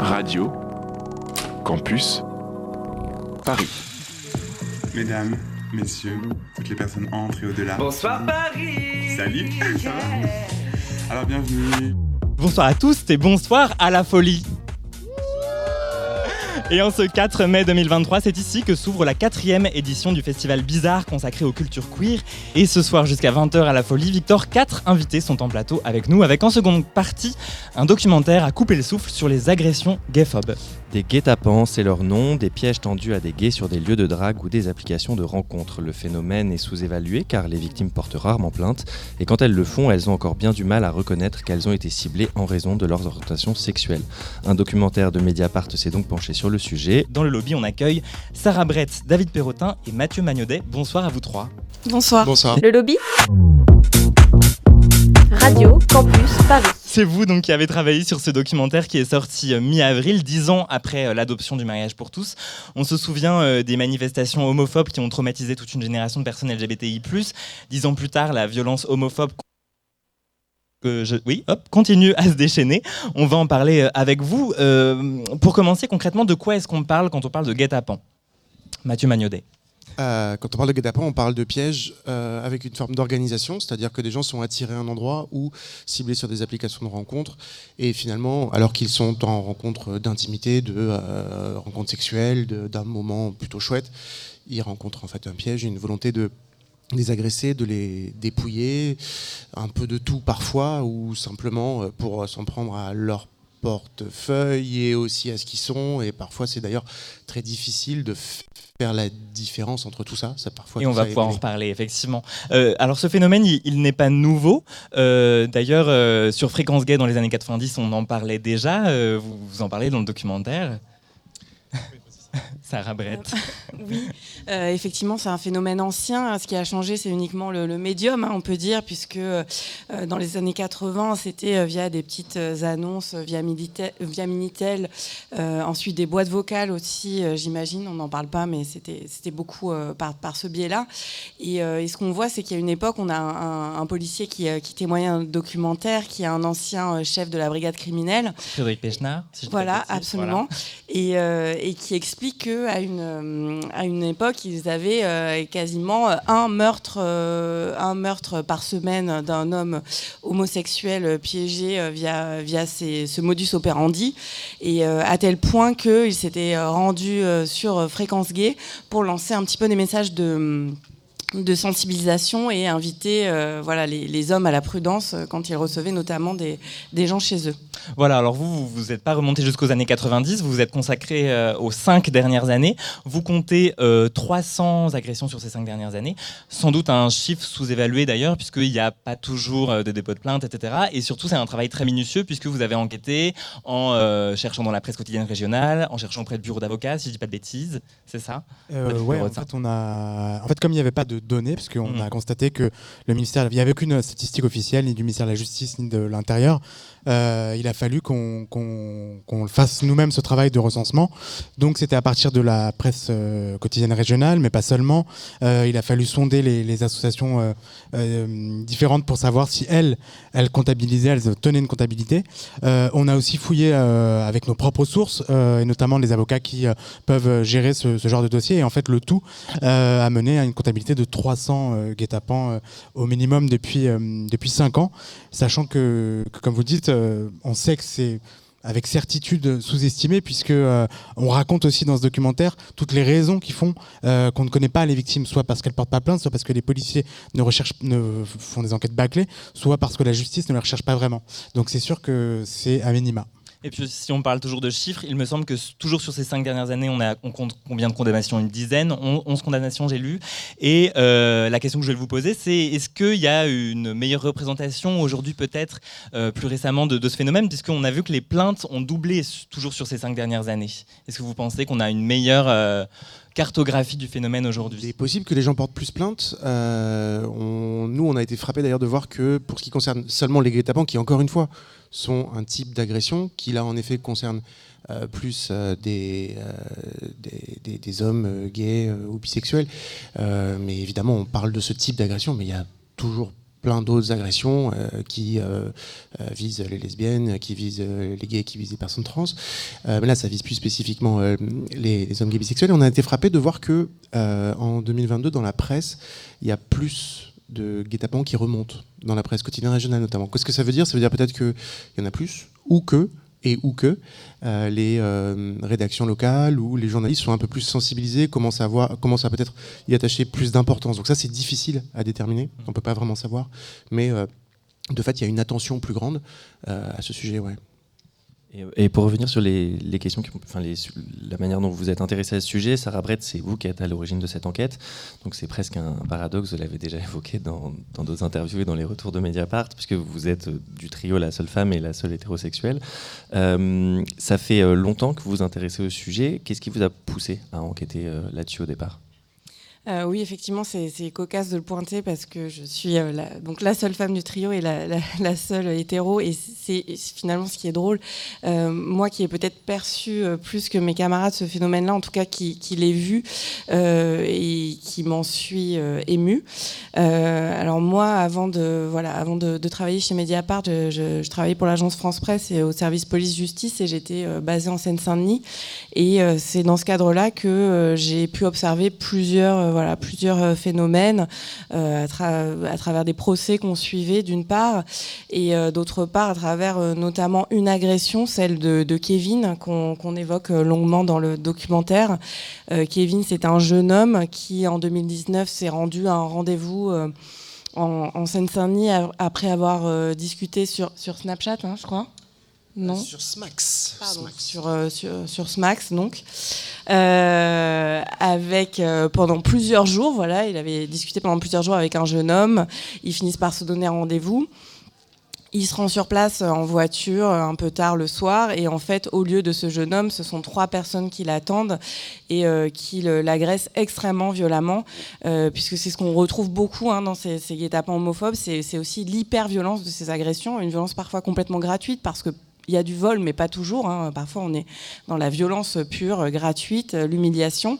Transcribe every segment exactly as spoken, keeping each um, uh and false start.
Radio Campus Paris. Mesdames, messieurs, toutes les personnes entrent et au-delà. Bonsoir Paris. Salut. Yeah. Alors bienvenue. Bonsoir à tous et bonsoir à La Folie. Et en ce quatre mai deux mille vingt-trois, c'est ici que s'ouvre la quatrième édition du festival Bizarre consacré aux cultures queer. Et ce soir jusqu'à vingt heures à La Folie, Victor, quatre invités sont en plateau avec nous, avec en seconde partie un documentaire à couper le souffle sur les agressions gayphobes. Des guet-apens, c'est leur nom, des pièges tendus à des gays sur des lieux de drague ou des applications de rencontres. Le phénomène est sous-évalué car les victimes portent rarement plainte et quand elles le font, elles ont encore bien du mal à reconnaître qu'elles ont été ciblées en raison de leur orientation sexuelle. Un documentaire de Mediapart s'est donc penché sur le sujet. Dans le lobby, on accueille Sarah Brethes, David Perrotin et Mathieu Magnaudeix. Bonsoir à vous trois. Bonsoir. Bonsoir. Le lobby. Radio Campus Paris. C'est vous donc qui avez travaillé sur ce documentaire qui est sorti mi-avril, dix ans après l'adoption du mariage pour tous. On se souvient des manifestations homophobes qui ont traumatisé toute une génération de personnes L G B T I plus. Dix ans plus tard, la violence homophobe euh, je... oui, hop, continue à se déchaîner. On va en parler avec vous. Euh, pour commencer concrètement, de quoi est-ce qu'on parle quand on parle de guet-apens ? Mathieu Magnaudeix. Euh, quand on parle de guet-apens, on parle de pièges euh, avec une forme d'organisation, c'est-à-dire que des gens sont attirés à un endroit ou ciblés sur des applications de rencontres et finalement, alors qu'ils sont en rencontre d'intimité, de euh, rencontre sexuelle, de, d'un moment plutôt chouette, ils rencontrent en fait un piège, une volonté de les agresser, de les dépouiller, un peu de tout parfois ou simplement pour s'en prendre à leur portefeuille et aussi à ce qu'ils sont, et parfois c'est d'ailleurs très difficile de faire la différence entre tout ça. ça parfois, et on va pouvoir en reparler effectivement. Euh, alors ce phénomène il, il n'est pas nouveau, euh, d'ailleurs euh, sur Fréquences Gay dans les années quatre-vingt-dix on en parlait déjà, euh, vous, vous en parlez dans le documentaire. Sarah Brethes. Oui, euh, effectivement, c'est un phénomène ancien. Ce qui a changé, c'est uniquement le, le médium, hein, on peut dire, puisque euh, dans les années quatre-vingts, c'était euh, via des petites annonces, via, Milite- via Minitel, euh, ensuite des boîtes vocales aussi, euh, j'imagine, on n'en parle pas, mais c'était, c'était beaucoup euh, par, par ce biais-là. Et, euh, et ce qu'on voit, c'est qu'il y a une époque, on a un, un, un policier qui, euh, qui témoigne un documentaire, qui est un ancien euh, chef de la brigade criminelle. Frédéric Péchenard, si je Voilà, dis, absolument. Voilà. Et, euh, et qui explique qu'à une, à une époque, ils avaient euh, quasiment un meurtre, euh, un meurtre par semaine d'un homme homosexuel piégé euh, via, via ces, ce modus operandi, et euh, à tel point qu'ils s'étaient rendus euh, sur Fréquences Gay pour lancer un petit peu des messages de... de sensibilisation et inviter euh, voilà, les, les hommes à la prudence euh, quand ils recevaient notamment des, des gens chez eux. Voilà, alors vous, vous n'êtes pas remonté jusqu'aux années quatre-vingt-dix, vous vous êtes consacré euh, aux cinq dernières années. Vous comptez euh, trois cents agressions sur ces cinq dernières années, sans doute un chiffre sous-évalué d'ailleurs, puisqu'il n'y a pas toujours euh, de dépôt de plainte, et cetera. Et surtout, c'est un travail très minutieux, puisque vous avez enquêté en euh, cherchant dans la presse quotidienne régionale, en cherchant auprès du bureau d'avocats, si je ne dis pas de bêtises, c'est ça ? euh, Oui, en, fait, a... en fait, comme il n'y avait pas de données, parce qu'on mmh. a constaté que le ministère, il n'y avait aucune statistique officielle, ni du ministère de la Justice, ni de l'Intérieur. Euh, il a fallu qu'on, qu'on, qu'on fasse nous-mêmes ce travail de recensement. Donc c'était à partir de la presse euh, quotidienne régionale, mais pas seulement. Euh, il a fallu sonder les, les associations euh, euh, différentes pour savoir si elles, elles comptabilisaient, elles tenaient une comptabilité. Euh, on a aussi fouillé euh, avec nos propres sources, euh, et notamment les avocats qui euh, peuvent gérer ce, ce genre de dossier. Et en fait, le tout euh, a mené à une comptabilité de trois cents euh, guet-apens euh, au minimum depuis, euh, depuis cinq ans, sachant que, que comme vous dites, Euh, on sait que c'est avec certitude sous-estimé, puisque euh, on raconte aussi dans ce documentaire toutes les raisons qui font euh, qu'on ne connaît pas les victimes, soit parce qu'elles portent pas plainte, soit parce que les policiers ne recherchent, ne font des enquêtes bâclées, soit parce que la justice ne les recherche pas vraiment. Donc c'est sûr que c'est à minima. Et puis si on parle toujours de chiffres, il me semble que toujours sur ces cinq dernières années, on, a, on compte combien de condamnations ? Une dizaine, onze condamnations, j'ai lu. Et euh, la question que je vais vous poser, c'est est-ce qu'il y a une meilleure représentation aujourd'hui peut-être, euh, plus récemment, de, de ce phénomène, puisqu'on a vu que les plaintes ont doublé toujours sur ces cinq dernières années. Est-ce que vous pensez qu'on a une meilleure... Euh, cartographie du phénomène aujourd'hui ? Il est possible que les gens portent plus plainte. Euh, on, nous, on a été frappés d'ailleurs de voir que, pour ce qui concerne seulement les guet-apens, qui encore une fois sont un type d'agression qui là en effet concerne euh, plus euh, des, euh, des, des, des hommes euh, gays euh, ou bisexuels. Euh, mais évidemment, on parle de ce type d'agression, mais il y a toujours plein d'autres agressions euh, qui euh, visent les lesbiennes, qui visent les gays, qui visent les personnes trans. Euh, mais là, ça vise plus spécifiquement euh, les, les hommes gays bisexuels. Et on a été frappé de voir que euh, en deux mille vingt-deux, dans la presse, il y a plus de guet-apens qui remontent dans la presse quotidienne régionale notamment. Qu'est-ce que ça veut dire ? Ça veut dire peut-être qu'il y en a plus, ou que, et ou que euh, les euh, rédactions locales ou les journalistes sont un peu plus sensibilisés, commencent à, voir, commencent à peut-être y attacher plus d'importance. Donc ça, c'est difficile à déterminer, on ne peut pas vraiment savoir, mais euh, de fait, il y a une attention plus grande euh, à ce sujet, ouais. Et pour revenir sur les, les questions, qui, enfin les, la manière dont vous êtes intéressé à ce sujet, Sarah Brethes, c'est vous qui êtes à l'origine de cette enquête. Donc c'est presque un paradoxe, vous l'avez déjà évoqué dans, dans d'autres interviews et dans les retours de Mediapart, puisque vous êtes du trio la seule femme et la seule hétérosexuelle. Euh, ça fait longtemps que vous vous intéressez au sujet. Qu'est-ce qui vous a poussé à enquêter là-dessus au départ ? Euh, oui, effectivement, c'est, c'est cocasse de le pointer parce que je suis euh, la, donc la seule femme du trio et la, la, la seule hétéro. Et c'est, c'est finalement ce qui est drôle. Euh, moi qui ai peut-être perçu euh, plus que mes camarades ce phénomène-là, en tout cas qui, qui l'ai vu euh, et qui m'en suis euh, émue. Euh, alors moi, avant de, voilà, avant de, de travailler chez Mediapart, je, je, je travaillais pour l'agence France Presse et au service police-justice et j'étais euh, basée en Seine-Saint-Denis. Et euh, c'est dans ce cadre-là que euh, j'ai pu observer plusieurs... Euh, Voilà, plusieurs phénomènes euh, à, tra- à travers des procès qu'on suivait d'une part et euh, d'autre part à travers euh, notamment une agression, celle de, de Kevin qu'on, qu'on évoque longuement dans le documentaire. Euh, Kevin, c'est un jeune homme qui en deux mille dix-neuf s'est rendu à un rendez-vous euh, en, en Seine-Saint-Denis a- après avoir euh, discuté sur, sur Snapchat, hein, je crois. Non. Sur Smax. Pardon, Smax. Sur, euh, sur, sur Smax, donc. Euh, avec, euh, pendant plusieurs jours, voilà, il avait discuté pendant plusieurs jours avec un jeune homme. Ils finissent par se donner rendez-vous. Il se rend sur place en voiture un peu tard le soir et en fait au lieu de ce jeune homme, ce sont trois personnes qui l'attendent et euh, qui l'agressent extrêmement violemment euh, puisque c'est ce qu'on retrouve beaucoup hein, dans ces, ces guet-apens homophobes, c'est, c'est aussi l'hyper-violence de ces agressions, une violence parfois complètement gratuite parce que il y a du vol, mais pas toujours. Hein. Parfois, on est dans la violence pure, gratuite, l'humiliation.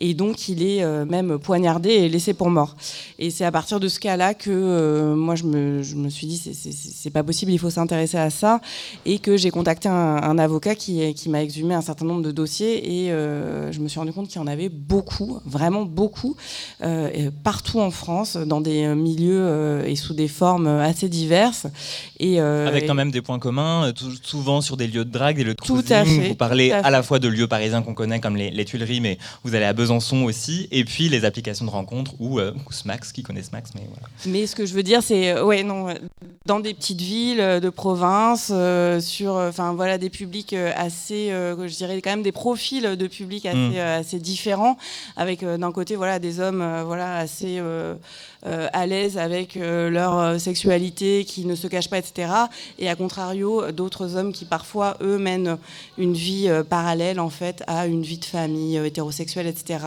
Et donc, il est euh, même poignardé et laissé pour mort. Et c'est à partir de ce cas-là que euh, moi, je me, je me suis dit, c'est, c'est, c'est pas possible, il faut s'intéresser à ça. Et que j'ai contacté un, un avocat qui, qui m'a exhumé un certain nombre de dossiers. Et euh, je me suis rendu compte qu'il y en avait beaucoup, vraiment beaucoup, euh, partout en France, dans des milieux euh, et sous des formes assez diverses. Et, euh, Avec quand et... même des points communs, tout, souvent sur des lieux de drague, des lieux de cruising. Vous parlez à, à la fois de lieux parisiens qu'on connaît, comme les, les Tuileries, mais vous allez à Besançon aussi, et puis les applications de rencontres ou euh, Smax, qui connaît Smax, mais voilà. Mais ce que je veux dire, c'est ouais, non, dans des petites villes de province, euh, sur, enfin voilà, des publics assez, euh, je dirais quand même des profils de public assez, mmh. euh, assez différents, avec euh, d'un côté voilà des hommes euh, voilà assez euh, euh, à l'aise avec euh, leur sexualité, qui ne se cachent pas, et cetera. Et à contrario, d'autres hommes qui parfois eux mènent une vie euh, parallèle en fait à une vie de famille euh, hétérosexuelle, et cetera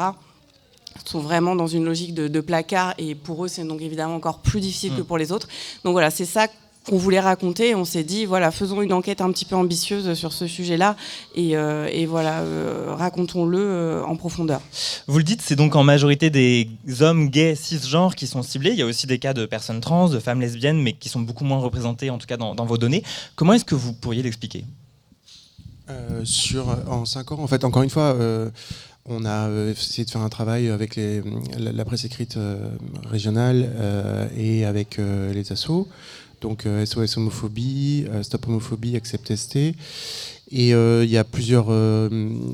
sont vraiment dans une logique de, de placard et pour eux c'est donc évidemment encore plus difficile mmh. que pour les autres. Donc voilà, c'est ça qu'on voulait raconter et on s'est dit voilà, faisons une enquête un petit peu ambitieuse sur ce sujet-là et, euh, et voilà, euh, racontons-le euh, en profondeur. Vous le dites, c'est donc en majorité des hommes gays cisgenres qui sont ciblés. Il y a aussi des cas de personnes trans, de femmes lesbiennes, mais qui sont beaucoup moins représentés en tout cas dans, dans vos données. Comment est-ce que vous pourriez l'expliquer ? euh, Sur en cinq ans, en fait, encore une fois. Euh, On a essayé de faire un travail avec les, la, la presse écrite euh, régionale euh, et avec euh, les assos, donc euh, S O S homophobie, euh, Stop homophobie, Acceptess-T. Et il euh, y a plusieurs... Euh,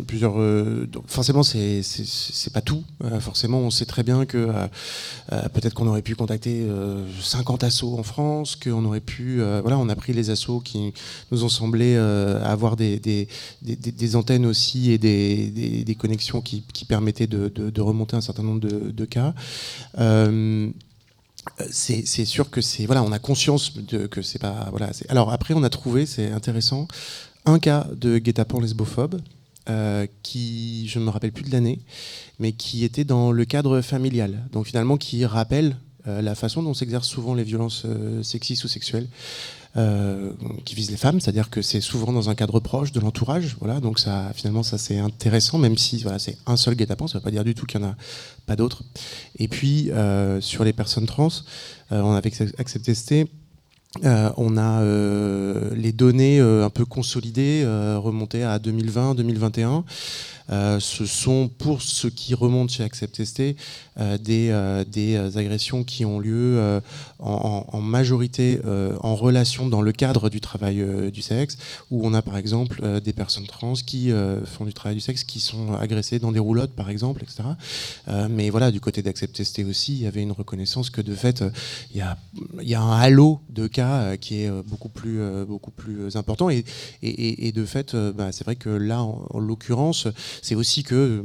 plusieurs euh, donc forcément, c'est, c'est, c'est pas tout. Euh, forcément, on sait très bien que euh, peut-être qu'on aurait pu contacter euh, cinquante assos en France, qu'on aurait pu... Euh, voilà, on a pris les assos qui nous ont semblé euh, avoir des, des, des, des antennes aussi et des, des, des connexions qui, qui permettaient de, de, de remonter un certain nombre de, de cas. Euh, C'est, c'est sûr que c'est... Voilà, on a conscience de, que c'est pas... Voilà, c'est, alors après, on a trouvé, c'est intéressant, un cas de guet-apens lesbophobe euh, qui, je ne me rappelle plus de l'année, mais qui était dans le cadre familial. Donc finalement, qui rappelle euh, la façon dont s'exercent souvent les violences euh, sexistes ou sexuelles. euh, qui visent les femmes, c'est-à-dire que c'est souvent dans un cadre proche de l'entourage, voilà, donc ça, finalement ça c'est intéressant, même si voilà, c'est un seul guet-apens, ça ne veut pas dire du tout qu'il n'y en a pas d'autres. Et puis euh, sur les personnes trans, euh, on avait Acceptess-T, Euh, on a euh, les données euh, un peu consolidées, euh, remontées à deux mille vingt, deux mille vingt et un. Euh, ce sont, pour ce qui remonte chez Acceptess-T, euh, des, euh, des agressions qui ont lieu euh, en, en majorité euh, en relation dans le cadre du travail euh, du sexe, où on a par exemple euh, des personnes trans qui euh, font du travail du sexe, qui sont agressées dans des roulottes par exemple, et cetera. Euh, mais voilà, du côté d'Acceptess-T aussi, il y avait une reconnaissance que de fait, il euh, y, a, y a un halo de cas qui est beaucoup plus, beaucoup plus important. Et, et, et de fait, bah, c'est vrai que là, en, en l'occurrence, c'est aussi que...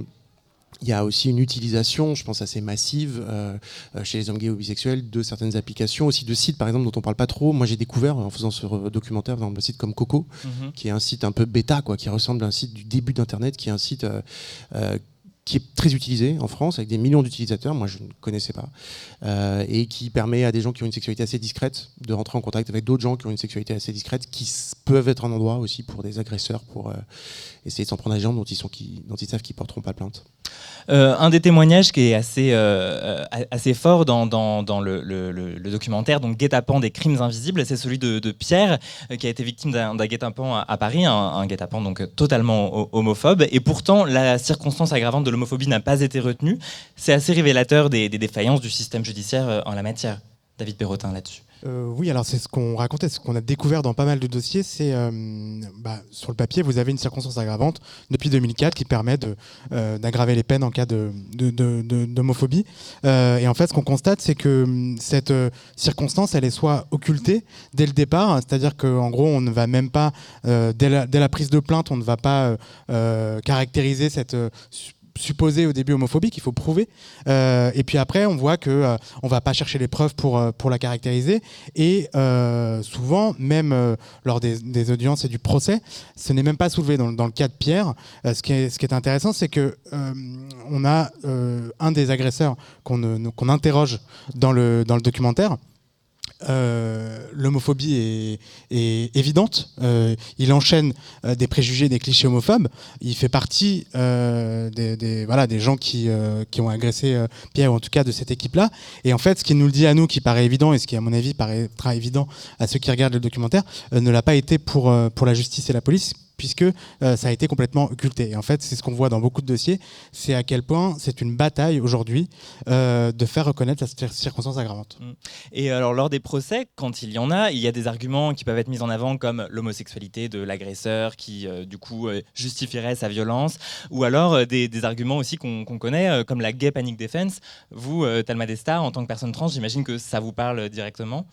Il y a aussi une utilisation, je pense, assez massive euh, chez les hommes gays ou bisexuels de certaines applications, aussi de sites, par exemple, dont on ne parle pas trop. Moi, j'ai découvert, en faisant ce documentaire, dans un site comme Coco, mm-hmm. qui est un site un peu bêta, quoi, qui ressemble à un site du début d'Internet, qui est un site... Euh, euh, qui est très utilisé en France, avec des millions d'utilisateurs, moi je ne connaissais pas, euh, et qui permet à des gens qui ont une sexualité assez discrète de rentrer en contact avec d'autres gens qui ont une sexualité assez discrète, qui s- peuvent être un endroit aussi pour des agresseurs, pour euh, essayer de s'en prendre à des gens dont ils, sont qui, dont ils savent qu'ils ne porteront pas plainte. Euh, un des témoignages qui est assez, euh, assez fort dans, dans, dans le, le, le, le documentaire, donc Guet-apens, des crimes invisibles, c'est celui de, de Pierre, euh, qui a été victime d'un, d'un guet-apens à, à Paris, un, un guet-apens donc totalement homophobe, et pourtant la circonstance aggravante de l'homophobie n'a pas été retenue. C'est assez révélateur des, des défaillances du système judiciaire en la matière. David Perrotin, là-dessus. Euh, oui, alors c'est ce qu'on racontait, ce qu'on a découvert dans pas mal de dossiers, c'est euh, bah, sur le papier, vous avez une circonstance aggravante depuis deux mille quatre qui permet de, euh, d'aggraver les peines en cas de, de, de, de, d'homophobie. Euh, et en fait, ce qu'on constate, c'est que cette euh, circonstance, elle est soit occultée dès le départ, c'est-à-dire qu'en gros, on ne va même pas, euh, dès, la, dès la prise de plainte, on ne va pas euh, euh, caractériser cette... Euh, supposé au début homophobique, il faut prouver. Euh, et puis après, on voit qu'on euh, ne va pas chercher les preuves pour, euh, pour la caractériser. Et euh, souvent, même euh, lors des, des audiences et du procès, ce n'est même pas soulevé. Dans, dans le cas de Pierre, euh, ce, qui est, ce qui est intéressant, c'est qu'on euh, a euh, un des agresseurs qu'on, euh, qu'on interroge dans le, dans le documentaire. Euh, l'homophobie est, est évidente, euh, il enchaîne euh, des préjugés, des clichés homophobes, il fait partie euh, des, des, voilà, des gens qui, euh, qui ont agressé euh, Pierre, ou en tout cas de cette équipe-là, et en fait ce qui nous le dit à nous, qui paraît évident, et ce qui à mon avis paraîtra évident à ceux qui regardent le documentaire, euh, ne l'a pas été pour, euh, pour la justice et la police, puisque euh, ça a été complètement occulté. Et en fait, c'est ce qu'on voit dans beaucoup de dossiers, c'est à quel point c'est une bataille aujourd'hui euh, de faire reconnaître la circonstance aggravante. Et alors, lors des procès, quand il y en a, il y a des arguments qui peuvent être mis en avant, comme l'homosexualité de l'agresseur qui, euh, du coup, euh, justifierait sa violence, ou alors euh, des, des arguments aussi qu'on, qu'on connaît, euh, comme la gay panic defense. Vous, euh, Thelma Desta, en tant que personne trans, j'imagine que ça vous parle directement.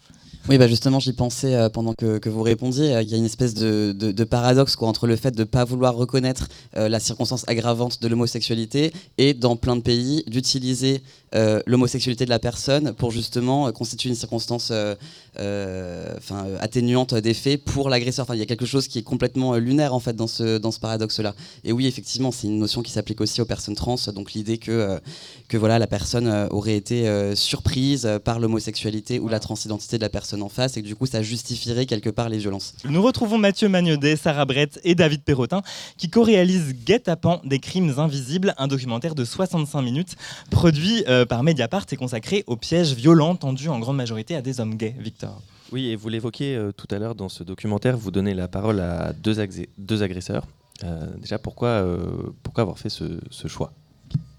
Oui, bah justement, j'y pensais euh, pendant que, que vous répondiez. Euh, y a une espèce de, de, de paradoxe, quoi, entre le fait de ne pas vouloir reconnaître euh, la circonstance aggravante de l'homosexualité et, dans plein de pays, d'utiliser euh, l'homosexualité de la personne pour justement euh, constituer une circonstance euh, euh, euh, atténuante des faits pour l'agresseur. Enfin, il y a quelque chose qui est complètement euh, lunaire, en fait, dans ce, dans ce paradoxe-là. Et oui, effectivement, c'est une notion qui s'applique aussi aux personnes trans. Donc l'idée que, euh, que voilà, la personne euh, aurait été euh, surprise euh, par l'homosexualité ou la transidentité de la personne en face, et que du coup ça justifierait quelque part les violences. Nous retrouvons Mathieu Magnaudeix, Sarah Brethes et David Perrotin qui co-réalisent Guet-apens, des crimes invisibles, un documentaire de soixante-cinq minutes produit euh, par Mediapart et consacré aux pièges violents tendus en grande majorité à des hommes gays. Victor. Oui, et vous l'évoquiez euh, tout à l'heure dans ce documentaire, vous donnez la parole à deux, ag- deux agresseurs. Euh, déjà, pourquoi, euh, pourquoi avoir fait ce, ce choix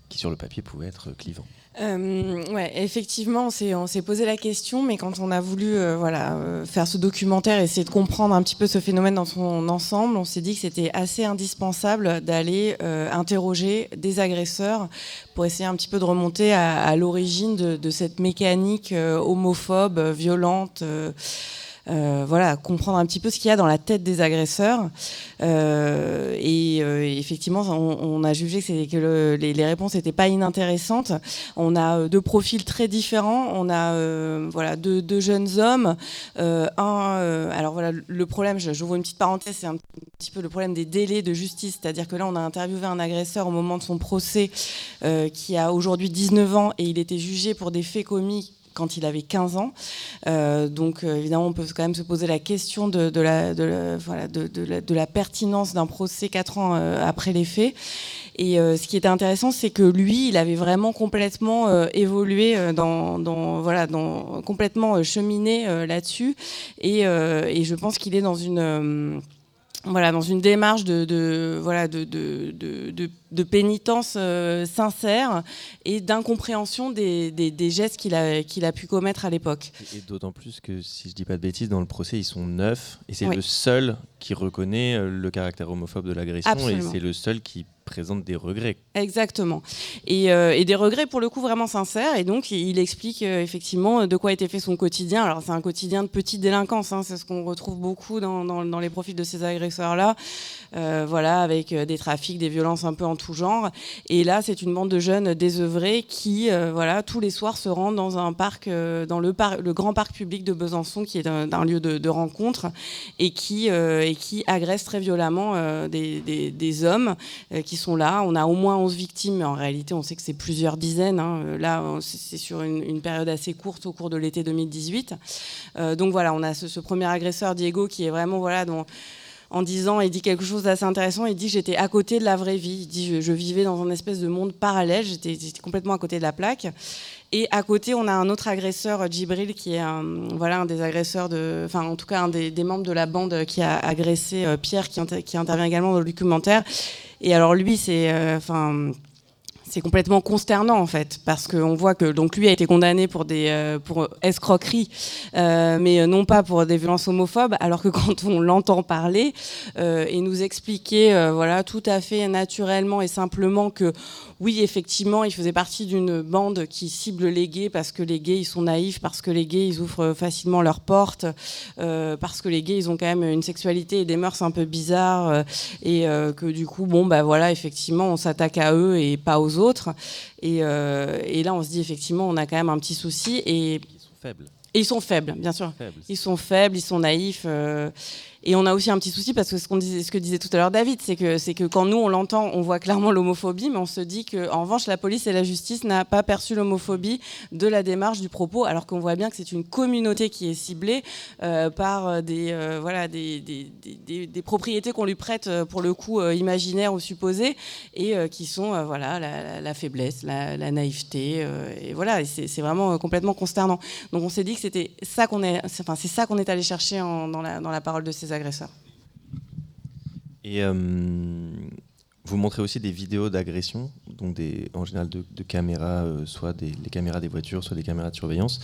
qui sur le papier pouvait être clivant? Euh, ouais, effectivement, on s'est, on s'est posé la question, mais quand on a voulu euh, voilà, euh, faire ce documentaire, essayer de comprendre un petit peu ce phénomène dans son ensemble, on s'est dit que c'était assez indispensable d'aller euh, interroger des agresseurs pour essayer un petit peu de remonter à, à l'origine de, de cette mécanique euh, homophobe, violente... Euh, Euh, voilà, comprendre un petit peu ce qu'il y a dans la tête des agresseurs. Euh, et euh, effectivement, on, on a jugé que, c'est, que le, les, les réponses n'étaient pas inintéressantes. On a deux profils très différents. On a euh, voilà, deux, deux jeunes hommes. Euh, un, euh, alors voilà, le problème, j'ouvre une petite parenthèse, c'est un petit peu le problème des délais de justice. C'est-à-dire que là, on a interviewé un agresseur au moment de son procès euh, qui a aujourd'hui dix-neuf ans et il était jugé pour des faits commis quand il avait quinze ans. Euh, donc évidemment, on peut quand même se poser la question de, de, la, de, la, voilà, de, de, la, de la pertinence d'un procès quatre ans euh, après les faits. Et euh, ce qui était intéressant, c'est que lui, il avait vraiment complètement euh, évolué, dans, dans, voilà, dans, complètement cheminé euh, là-dessus. Et, euh, et je pense qu'il est dans une... Euh, Voilà, dans une démarche de, de, voilà, de, de, de, de, de pénitence euh, sincère et d'incompréhension des, des, des gestes qu'il a, qu'il a pu commettre à l'époque. Et d'autant plus que, si je ne dis pas de bêtises, dans le procès, ils sont neuf et c'est oui. le seul qui reconnaît le caractère homophobe de l'agression. Absolument. Et c'est le seul qui présente des regrets. Exactement. Et, euh, et des regrets, pour le coup, vraiment sincères. Et donc, il explique euh, effectivement de quoi était fait son quotidien. Alors, c'est un quotidien de petite délinquance. Hein, c'est ce qu'on retrouve beaucoup dans, dans, dans les profils de ces agresseurs-là. Euh, voilà, avec euh, des trafics, des violences un peu en tout genre. Et là, c'est une bande de jeunes désœuvrés qui, euh, voilà, tous les soirs se rendent dans un parc, euh, dans le, par- le grand parc public de Besançon, qui est un, un lieu de, de rencontre, et qui, euh, et qui agressent très violemment euh, des, des, des hommes euh, qui sont là. On a au moins onze victimes, mais en réalité, on sait que c'est plusieurs dizaines. Hein. Là, c'est sur une, une période assez courte, au cours de l'été deux mille dix-huit. Euh, donc voilà, on a ce, ce premier agresseur, Diego, qui est vraiment... voilà, dans, en disant, il dit quelque chose d'assez intéressant, il dit « j'étais à côté de la vraie vie », il dit je, « je vivais dans un espèce de monde parallèle, j'étais, j'étais complètement à côté de la plaque ». Et à côté, on a un autre agresseur, Djibril, qui est un, voilà, un des agresseurs, de, enfin en tout cas un des, des membres de la bande qui a agressé euh, Pierre, qui, inter- qui intervient également dans le documentaire. Et alors lui, c'est... Euh, enfin, c'est complètement consternant, en fait, parce qu'on voit que donc, lui a été condamné pour des euh, pour escroquerie, euh, mais non pas pour des violences homophobes, alors que quand on l'entend parler euh, et nous expliquer euh, voilà, tout à fait naturellement et simplement que, oui, effectivement, il faisait partie d'une bande qui cible les gays parce que les gays, ils sont naïfs, parce que les gays, ils ouvrent facilement leurs portes, euh, parce que les gays, ils ont quand même une sexualité et des mœurs un peu bizarres, euh, et euh, que du coup, bon, bah voilà, effectivement, on s'attaque à eux et pas aux autres. Autres. Et, euh, et là, on se dit, effectivement, on a quand même un petit souci. Et ils sont faibles. Et ils sont faibles, bien sûr. Faibles. Ils sont faibles, ils sont naïfs. Euh, et on a aussi un petit souci, parce que ce, qu'on disait, ce que disait tout à l'heure David, c'est que, c'est que quand nous, on l'entend, on voit clairement l'homophobie, mais on se dit qu'en revanche, la police et la justice n'a pas perçu l'homophobie de la démarche, du propos, alors qu'on voit bien que c'est une communauté qui est ciblée euh, par des, euh, voilà, des, des, des, des propriétés qu'on lui prête, pour le coup, euh, imaginaires ou supposées, et euh, qui sont euh, voilà, la, la, la faiblesse, la, la naïveté. Euh, et voilà, et c'est, c'est vraiment complètement consternant. Donc on s'est dit que c'était ça qu'on est, enfin c'est ça qu'on est allé chercher en, dans la dans la parole de ces agresseurs. Et euh, vous montrez aussi des vidéos d'agression, donc des en général de, de caméras, euh, soit des les caméras des voitures, soit des caméras de surveillance,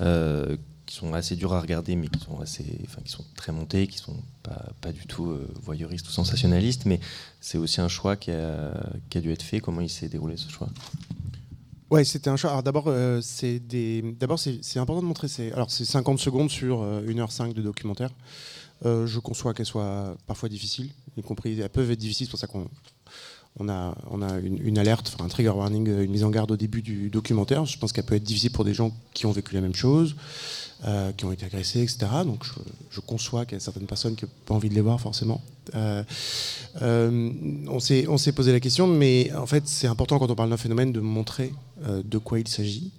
euh, qui sont assez dures à regarder, mais qui sont assez, enfin qui sont très montées, qui sont pas pas du tout euh, voyeuristes ou sensationnalistes, mais c'est aussi un choix qui a qui a dû être fait. Comment il s'est déroulé, ce choix ? Ouais, c'était un choix. Alors d'abord, euh, c'est des... d'abord c'est, c'est important de montrer. C'est... Alors c'est cinquante secondes sur euh, une heure cinq de documentaire. Euh, je conçois qu'elle soit parfois difficile, y compris elles peuvent être difficiles. C'est pour ça qu'on on a on a une, une alerte, enfin un trigger warning, une mise en garde au début du documentaire. Je pense qu'elle peut être difficile pour des gens qui ont vécu la même chose, euh, qui ont été agressés, et cetera. Donc je, je conçois qu'il y a certaines personnes qui n'ont pas envie de les voir forcément. Euh, euh, on s'est, on s'est posé la question, mais en fait c'est important quand on parle d'un phénomène de montrer euh, de quoi il s'agit.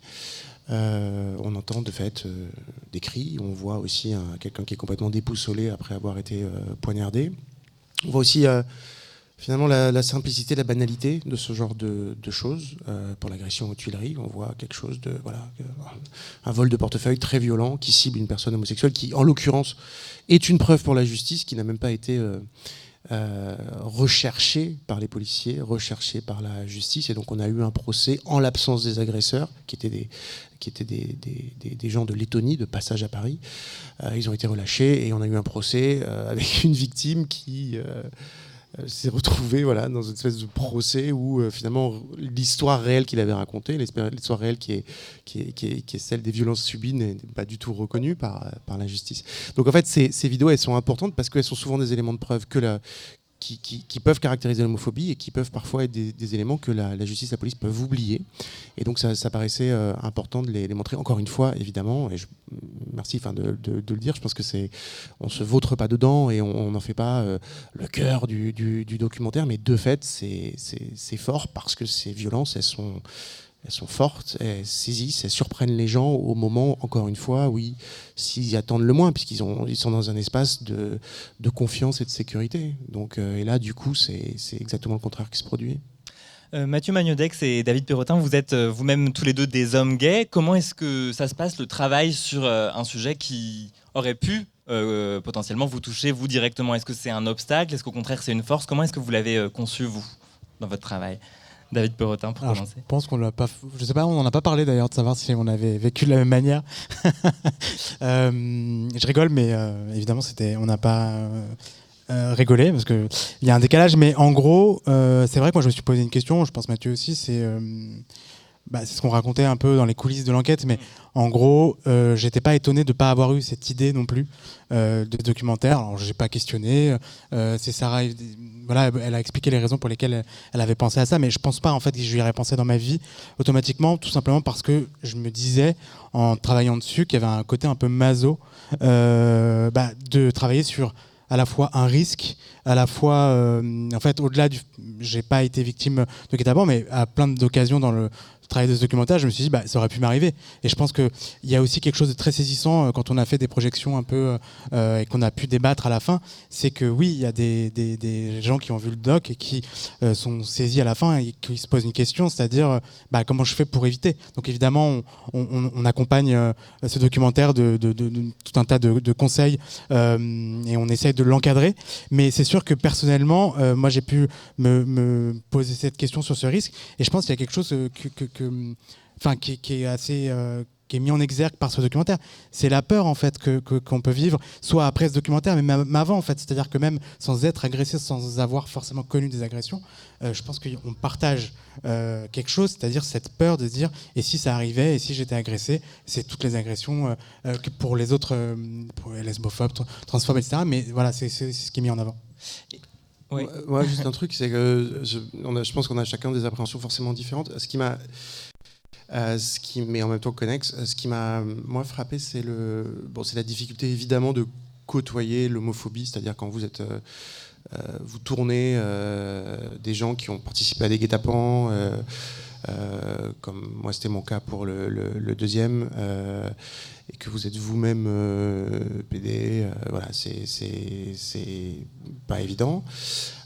Euh, on entend de fait euh, des cris, on voit aussi un, quelqu'un qui est complètement déboussolé après avoir été euh, poignardé. On voit aussi euh, finalement la, la simplicité, la banalité de ce genre de, de choses. Euh, pour l'agression aux Tuileries, on voit quelque chose de voilà, un vol de portefeuille très violent qui cible une personne homosexuelle, qui en l'occurrence est une preuve pour la justice qui n'a même pas été euh, euh, recherchée par les policiers, recherchée par la justice. Et donc on a eu un procès en l'absence des agresseurs, qui étaient des qui étaient des, des, des, des gens de Lettonie, de passage à Paris. Euh, ils ont été relâchés et on a eu un procès euh, avec une victime qui euh, s'est retrouvée voilà, dans une espèce de procès où euh, finalement l'histoire réelle qu'il avait racontée, l'histoire réelle qui est, qui est, qui est, qui est celle des violences subies, n'est pas du tout reconnue par, par la justice. Donc en fait, ces, ces vidéos, elles sont importantes parce qu'elles sont souvent des éléments de preuve que la... Qui, qui, qui peuvent caractériser l'homophobie et qui peuvent parfois être des, des éléments que la, la justice, la police peuvent oublier. Et donc ça, ça paraissait euh, important de les, les montrer encore une fois, évidemment. Et je, merci enfin, de, de, de le dire. Je pense que c'est, on se vautre pas dedans et on n'en fait pas euh, le cœur du, du, du documentaire. Mais de fait, c'est, c'est, c'est fort parce que ces violences, elles sont Elles sont fortes, elles saisissent, elles surprennent les gens au moment, encore une fois, où ils s'y attendent le moins, puisqu'ils ont, ils sont dans un espace de, de confiance et de sécurité. Donc, euh, et là, du coup, c'est, c'est exactement le contraire qui se produit. Euh, Mathieu Magnaudeix et David Perrotin, vous êtes euh, vous-même tous les deux des hommes gays. Comment est-ce que ça se passe, le travail sur euh, un sujet qui aurait pu euh, potentiellement vous toucher, vous, directement? Est-ce que c'est un obstacle? Est-ce qu'au contraire, c'est une force? Comment est-ce que vous l'avez euh, conçu, vous, dans votre travail? David Perrotin, pour Alors, commencer. Je pense qu'on l'a pas. Je sais pas, on en a pas parlé d'ailleurs, de savoir si on avait vécu de la même manière. euh, je rigole, mais euh, évidemment, c'était, on n'a pas euh, rigolé parce que il y a un décalage. Mais en gros, euh, c'est vrai que moi, je me suis posé une question. Je pense Mathieu aussi. C'est, euh, bah, c'est ce qu'on racontait un peu dans les coulisses de l'enquête. Mais mmh. en gros, euh, j'étais pas étonné de pas avoir eu cette idée non plus euh, de documentaire. Alors, j'ai pas questionné. Euh, c'est Sarah. Voilà, elle a expliqué les raisons pour lesquelles elle avait pensé à ça, mais je pense pas en fait que je lui aurais pensé dans ma vie automatiquement, tout simplement parce que je me disais en travaillant dessus qu'il y avait un côté un peu maso euh, bah, de travailler sur à la fois un risque, à la fois euh, en fait au-delà du, j'ai pas été victime de guet-apens, mais à plein d'occasions dans le travail de ce documentaire, je me suis dit bah ça aurait pu m'arriver. Et je pense que il y a aussi quelque chose de très saisissant euh, quand on a fait des projections un peu euh, et qu'on a pu débattre à la fin, c'est que oui, il y a des, des des gens qui ont vu le doc et qui euh, sont saisis à la fin et qui se posent une question, c'est-à-dire euh, bah comment je fais pour éviter. Donc évidemment, on on, on accompagne euh, ce documentaire de, de, de, de tout un tas de, de conseils euh, et on essaye de l'encadrer, mais c'est sûr que personnellement, euh, moi j'ai pu me, me poser cette question sur ce risque et je pense qu'il y a quelque chose que, que Que, enfin, qui, qui est assez, euh, qui est mis en exergue par ce documentaire, c'est la peur en fait que, que qu'on peut vivre, soit après ce documentaire, mais même avant en fait, c'est-à-dire que même sans être agressé, sans avoir forcément connu des agressions, euh, je pense qu'on partage euh, quelque chose, c'est-à-dire cette peur de dire et si ça arrivait, et si j'étais agressé, c'est toutes les agressions euh, que pour les autres, euh, pour les lesbophobes, transphobes, et cetera. Mais voilà, c'est, c'est, c'est ce qui est mis en avant. Oui. Moi, juste un truc, c'est que je, on a, je pense qu'on a chacun des appréhensions forcément différentes. Ce qui m'a, euh, ce qui, mais en même temps connexe, ce qui m'a moi frappé, c'est le, bon, c'est la difficulté évidemment de côtoyer l'homophobie, c'est-à-dire quand vous êtes, euh, vous tournez euh, des gens qui ont participé à des guet-apens, euh, euh, comme moi c'était mon cas pour le, le, le deuxième. Euh, et que vous êtes vous-même euh, P D, euh, voilà, c'est, c'est, c'est pas évident.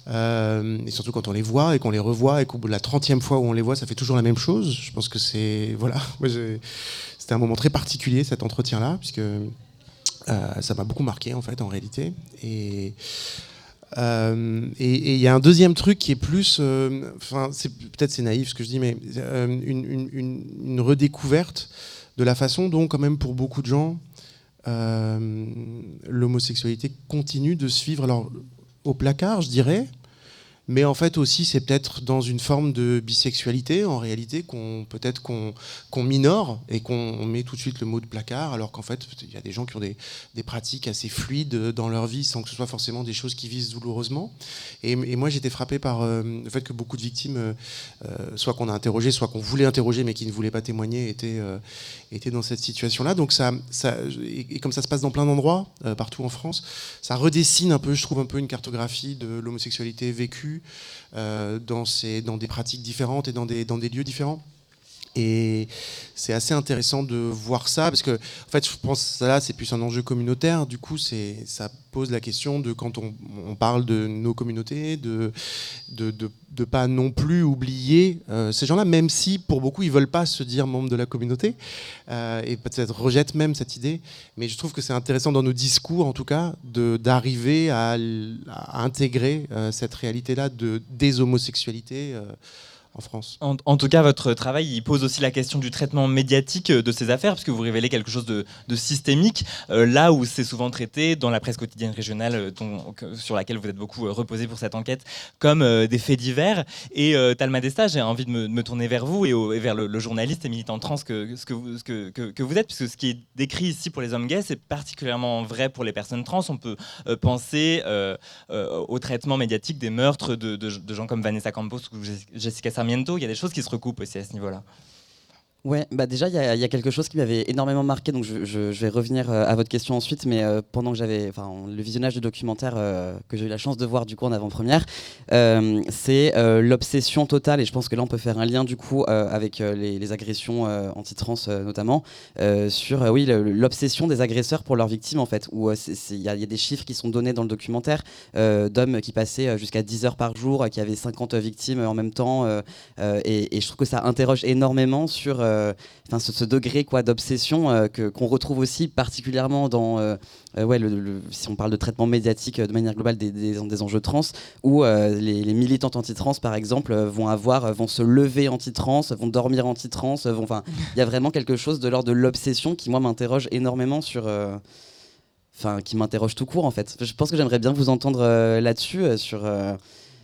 Euh, et surtout quand on les voit et qu'on les revoit, et qu'au bout de la trentième fois où on les voit, ça fait toujours la même chose. Je pense que c'est... Voilà, moi, j'ai, c'était un moment très particulier, cet entretien-là, puisque euh, ça m'a beaucoup marqué, en fait, en réalité. Et... Euh, et il y a un deuxième truc qui est plus, euh, enfin, c'est, peut-être c'est naïf ce que je dis, mais euh, une, une, une, une redécouverte de la façon dont, quand même, pour beaucoup de gens, euh, l'homosexualité continue de suivre, alors au placard, je dirais, mais en fait aussi c'est peut-être dans une forme de bisexualité, en réalité, qu'on peut-être qu'on, qu'on minore et qu'on met tout de suite le mot de placard, alors qu'en fait, il y a des gens qui ont des, des pratiques assez fluides dans leur vie, sans que ce soit forcément des choses qui visent douloureusement. Et, et moi, j'étais frappé par euh, le fait que beaucoup de victimes, euh, soit qu'on a interrogé, soit qu'on voulait interroger, mais qui ne voulaient pas témoigner, étaient, euh, étaient dans cette situation-là. Donc ça, ça, et comme ça se passe dans plein d'endroits, euh, partout en France, ça redessine un peu, je trouve, un peu une cartographie de l'homosexualité vécue, Euh, dans, ces, dans des pratiques différentes et dans des, dans des lieux différents. Et c'est assez intéressant de voir ça, parce que en fait, je pense que ça, là, c'est plus un enjeu communautaire. Du coup, c'est, ça pose la question de quand on, on parle de nos communautés, de de, de, de pas non plus oublier euh, ces gens-là, même si pour beaucoup, ils veulent pas se dire membres de la communauté euh, et peut-être rejettent même cette idée. Mais je trouve que c'est intéressant dans nos discours, en tout cas, de, d'arriver à, à intégrer euh, cette réalité-là de, des homosexualités euh, en France. En, en tout cas, votre travail il pose aussi la question du traitement médiatique de ces affaires, puisque vous révélez quelque chose de, de systémique, euh, là où c'est souvent traité dans la presse quotidienne régionale, euh, dont, sur laquelle vous êtes beaucoup euh, reposé pour cette enquête, comme euh, des faits divers. Et euh, Thelma Desta, j'ai envie de me, de me tourner vers vous et, au, et vers le, le journaliste et militant trans que, ce que, vous, ce que, que, que vous êtes, puisque ce qui est décrit ici pour les hommes gays, c'est particulièrement vrai pour les personnes trans. On peut euh, penser euh, euh, au traitement médiatique des meurtres de, de, de gens comme Vanessa Campos ou Jessica. Il y a des choses qui se recoupent aussi à ce niveau-là. Ouais, bah déjà il y, y a quelque chose qui m'avait énormément marqué, donc je, je, je vais revenir euh, à votre question ensuite, mais euh, pendant que j'avais, enfin, le visionnage de documentaire euh, que j'ai eu la chance de voir du coup en avant-première, euh, c'est euh, l'obsession totale, et je pense que là on peut faire un lien du coup euh, avec euh, les, les agressions euh, anti-trans euh, notamment, euh, sur euh, oui le, l'obsession des agresseurs pour leurs victimes en fait, où il y a, y a des chiffres qui sont donnés dans le documentaire euh, d'hommes qui passaient jusqu'à dix heures par jour, qui avaient cinquante victimes en même temps, euh, euh, et, et je trouve que ça interroge énormément sur euh, Enfin, ce, ce degré quoi, d'obsession euh, que, qu'on retrouve aussi particulièrement dans, euh, euh, ouais, le, le, si on parle de traitement médiatique euh, de manière globale des, des, des enjeux trans, où euh, les, les militantes anti-trans, par exemple, euh, vont, avoir, vont se lever anti-trans, vont dormir anti-trans. Enfin, il y a vraiment quelque chose de l'ordre de l'obsession qui, moi, m'interroge énormément sur... Euh, enfin, qui m'interroge tout court, en fait. Je pense que j'aimerais bien vous entendre euh, là-dessus, euh, sur... Euh,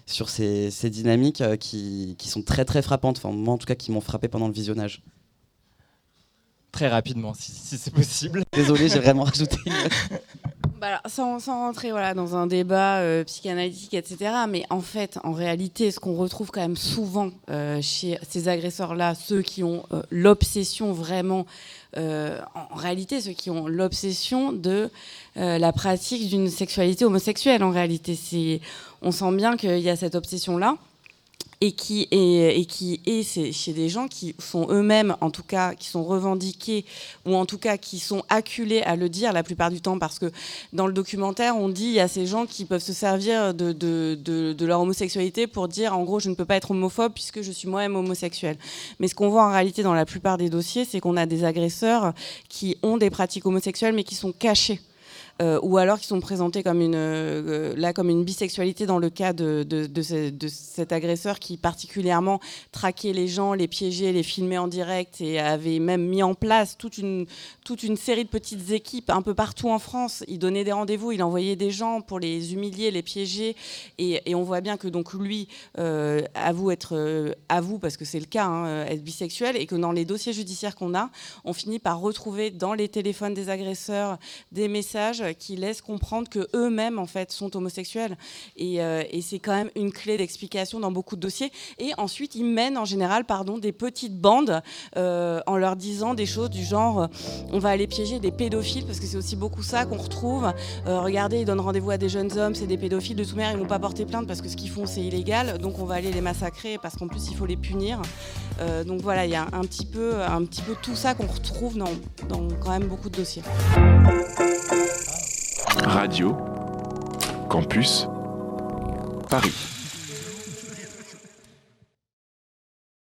sur ces, ces dynamiques euh, qui, qui sont très très frappantes, enfin moi en tout cas qui m'ont frappé pendant le visionnage. Très rapidement si, si c'est possible. Désolée, j'ai vraiment rajouté une... bah alors, sans, sans rentrer voilà, dans un débat euh, psychanalytique etc, mais en fait en réalité ce qu'on retrouve quand même souvent euh, chez ces agresseurs-là, ceux qui ont euh, l'obsession vraiment Euh, en réalité, ceux qui ont l'obsession de euh, la pratique d'une sexualité homosexuelle, en réalité, c'est, on sent bien qu'il y a cette obsession-là, et qui est, et qui est c'est chez des gens qui sont eux-mêmes, en tout cas, qui sont revendiqués, ou en tout cas qui sont acculés à le dire la plupart du temps, parce que dans le documentaire, on dit il y a ces gens qui peuvent se servir de, de, de, de leur homosexualité pour dire, en gros, je ne peux pas être homophobe puisque je suis moi-même homosexuel. Mais ce qu'on voit en réalité dans la plupart des dossiers, c'est qu'on a des agresseurs qui ont des pratiques homosexuelles mais qui sont cachées. Euh, ou alors qui sont présentés comme une, euh, là, comme une bisexualité dans le cas de, de, de, ce, de cet agresseur qui particulièrement traquait les gens, les piégeait, les filmait en direct et avait même mis en place toute une, toute une série de petites équipes un peu partout en France. Il donnait des rendez-vous, il envoyait des gens pour les humilier, les piéger, et, et on voit bien que donc lui euh, avoue être, euh, avoue parce que c'est le cas, hein, être bisexuel, et que dans les dossiers judiciaires qu'on a, on finit par retrouver dans les téléphones des agresseurs des messages qui laissent comprendre que eux-mêmes en fait sont homosexuels, et, euh, et c'est quand même une clé d'explication dans beaucoup de dossiers. Et ensuite, ils mènent en général, pardon, des petites bandes euh, en leur disant des choses du genre on va aller piéger des pédophiles, parce que c'est aussi beaucoup ça qu'on retrouve. Euh, regardez, ils donnent rendez-vous à des jeunes hommes, c'est des pédophiles, de toute manière ils vont pas porter plainte parce que ce qu'ils font c'est illégal, donc on va aller les massacrer parce qu'en plus il faut les punir. Euh, donc voilà, il y a un petit peu, un petit peu tout ça qu'on retrouve dans, dans quand même beaucoup de dossiers. Radio Campus Paris.